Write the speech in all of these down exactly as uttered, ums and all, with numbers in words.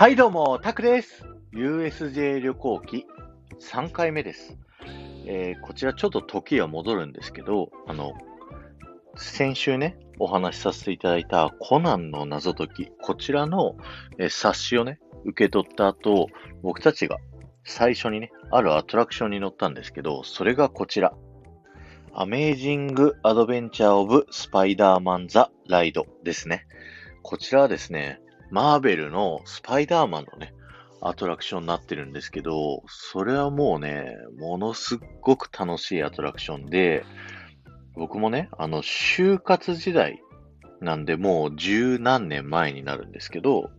はいどうも、タクです。ユーエスジェー 旅行記さんかいめです、えー。こちらちょっと時は戻るんですけど、あの、先週ね、お話しさせていただいたコナンの謎解き、こちらの、えー、冊子をね、受け取った後、僕たちが最初にね、あるアトラクションに乗ったんですけど、それがこちら。アメージング・アドベンチャー・オブ・スパイダーマン・ザ・ライドですね。こちらはですね、マーベルのスパイダーマンのね、アトラクションになってるんですけど、それはもうね、ものすっごく楽しいアトラクションで、僕もね、あの、就活時代なんで、もう十何年前になるんですけど、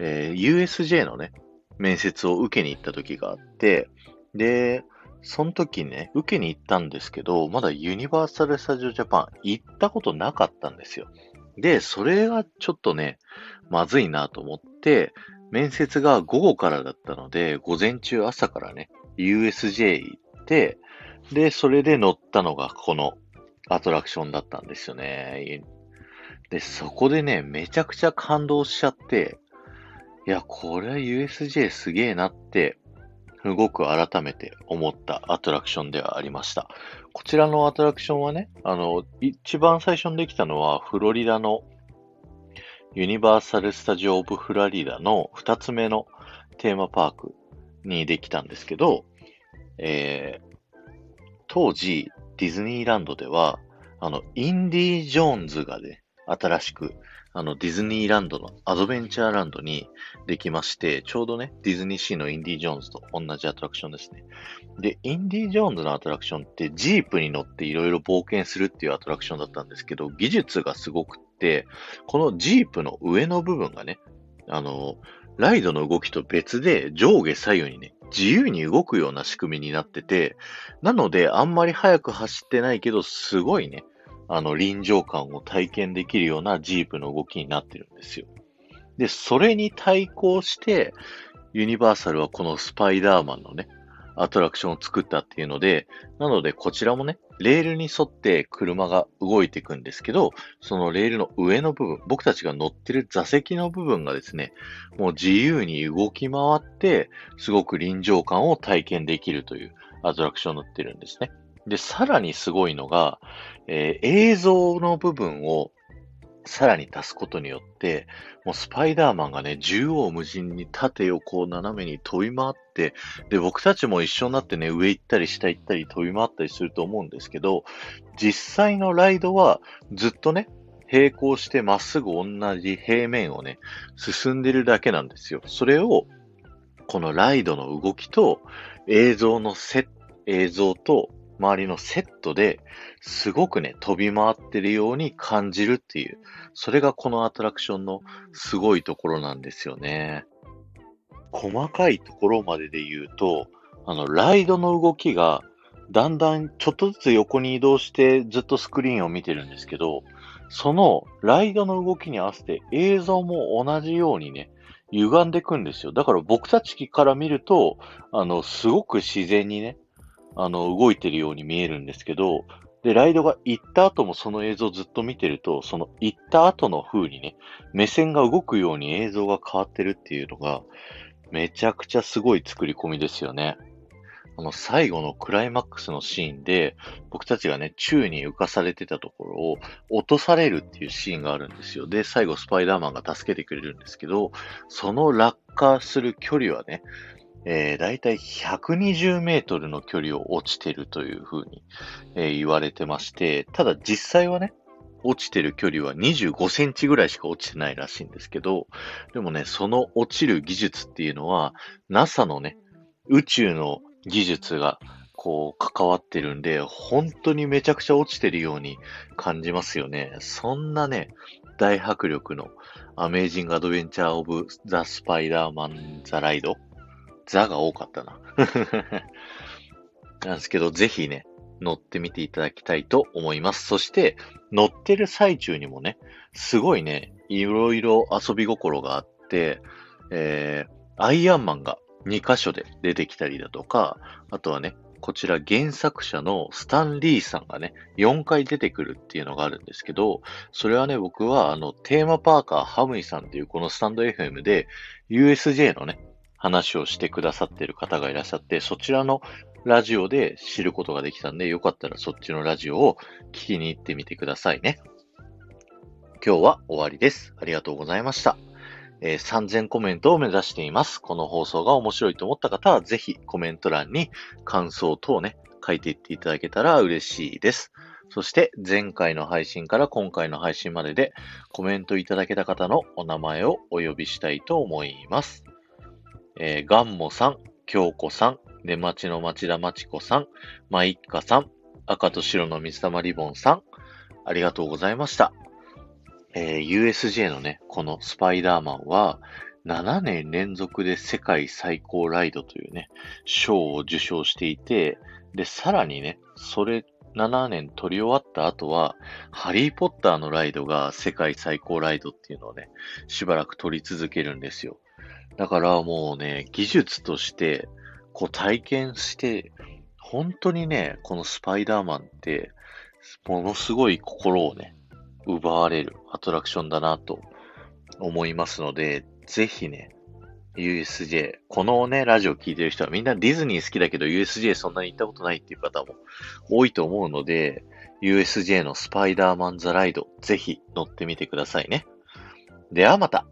えー、ユーエスジェー のね、面接を受けに行った時があって、で、その時ね、受けに行ったんですけど、まだユニバーサル・スタジオ・ジャパン行ったことなかったんですよ。で、それがちょっとね、まずいなと思って、面接が午後からだったので、午前中朝からね、ユーエスジェー 行って、で、それで乗ったのがこのアトラクションだったんですよね。で、そこでね、めちゃくちゃ感動しちゃって、いや、これは ユーエスジェー すげえなって、すごく改めて思ったアトラクションではありました。こちらのアトラクションはね、あの、一番最初にできたのはフロリダのユニバーサル・スタジオ・オブ・フロリダの二つ目のテーマパークにできたんですけど、えー、当時ディズニーランドでは、あの、インディ・ジョーンズがね、新しく、あの、ディズニーランドのアドベンチャーランドにできまして、ちょうどね、ディズニーシーのインディ・ジョーンズと同じアトラクションですね。で、インディ・ジョーンズのアトラクションってジープに乗っていろいろ冒険するっていうアトラクションだったんですけど、技術がすごくって、このジープの上の部分がね、あの、ライドの動きと別で上下左右にね、自由に動くような仕組みになってて、なのであんまり速く走ってないけど、すごいね、あの、臨場感を体験できるようなジープの動きになってるんですよ。で、それに対抗して、ユニバーサルはこのスパイダーマンのね、アトラクションを作ったっていうので、なのでこちらもね、レールに沿って車が動いていくんですけど、そのレールの上の部分、僕たちが乗ってる座席の部分がですね、もう自由に動き回って、すごく臨場感を体験できるというアトラクションになってるんですね。で、さらにすごいのが、えー、映像の部分をさらに足すことによって、もうスパイダーマンがね、縦横無尽に縦横斜めに飛び回って、で、僕たちも一緒になってね、上行ったり下行ったり飛び回ったりすると思うんですけど、実際のライドはずっとね、並行してまっすぐ同じ平面をね、進んでるだけなんですよ。それを、このライドの動きと映像のセット、映像と周りのセットですごくね、飛び回ってるように感じるっていう、それがこのアトラクションのすごいところなんですよね。細かいところまでで言うと、あの、ライドの動きがだんだんちょっとずつ横に移動してずっとスクリーンを見てるんですけど、そのライドの動きに合わせて映像も同じようにね、歪んでいくんですよ。だから僕たちから見ると、あの、すごく自然にね、あの、動いてるように見えるんですけど、で、ライドが行った後もその映像をずっと見てると、その行った後の風にね、目線が動くように映像が変わってるっていうのが、めちゃくちゃすごい作り込みですよね。あの、最後のクライマックスのシーンで、僕たちがね、宙に浮かされてたところを落とされるっていうシーンがあるんですよ。で、最後スパイダーマンが助けてくれるんですけど、その落下する距離はね、えー、だいたいひゃくにじゅうメートルの距離を落ちてるというふうに、えー、言われてまして、ただ実際はね、落ちてる距離はにじゅうごセンチぐらいしか落ちてないらしいんですけど、でもね、その落ちる技術っていうのは、ナサ のね、宇宙の技術がこう関わってるんで、本当にめちゃくちゃ落ちてるように感じますよね。そんなね、大迫力のアメージングアドベンチャーオブザ・スパイダーマン・ザ・ライドザが多かったななんですけど、ぜひね、乗ってみていただきたいと思います。そして乗ってる最中にもね、すごいね、いろいろ遊び心があって、えー、アイアンマンがにかしょで出てきたりだとか、あとはね、こちら原作者のスタン・リーさんがね、よんかい出てくるっていうのがあるんですけど、それはね、僕はあの、テーマパーカーハムイさんっていうこのスタンド エフエム で ユーエスジェー のね、話をしてくださってる方がいらっしゃって、そちらのラジオで知ることができたんで、よかったらそっちのラジオを聞きに行ってみてくださいね。今日は終わりです。ありがとうございました。えー、さんぜんコメントを目指しています。この放送が面白いと思った方は、ぜひコメント欄に感想等をね、書いていっていただけたら嬉しいです。そして、前回の配信から今回の配信までで、コメントいただけた方のお名前をお呼びしたいと思います。えー、ガンモさん、京子さん、出待ちの町田町子さん、マイッカさん、赤と白の水玉リボンさん、ありがとうございました。えー、ユーエスジェー のね、このスパイダーマンはななねん連続で世界最高ライドというね、賞を受賞していて、で、さらにね、それななねん取り終わった後は、ハリーポッターのライドが世界最高ライドっていうのをね、しばらく取り続けるんですよ。だからもうね、技術として、こう体験して、本当にね、このスパイダーマンって、ものすごい心をね、奪われるアトラクションだなと思いますので、ぜひね、ユーエスジェー、このね、ラジオ聞いてる人はみんなディズニー好きだけど ユーエスジェー そんなに行ったことないっていう方も多いと思うので、ユーエスジェー のスパイダーマンザライド、ぜひ乗ってみてくださいね。ではまた。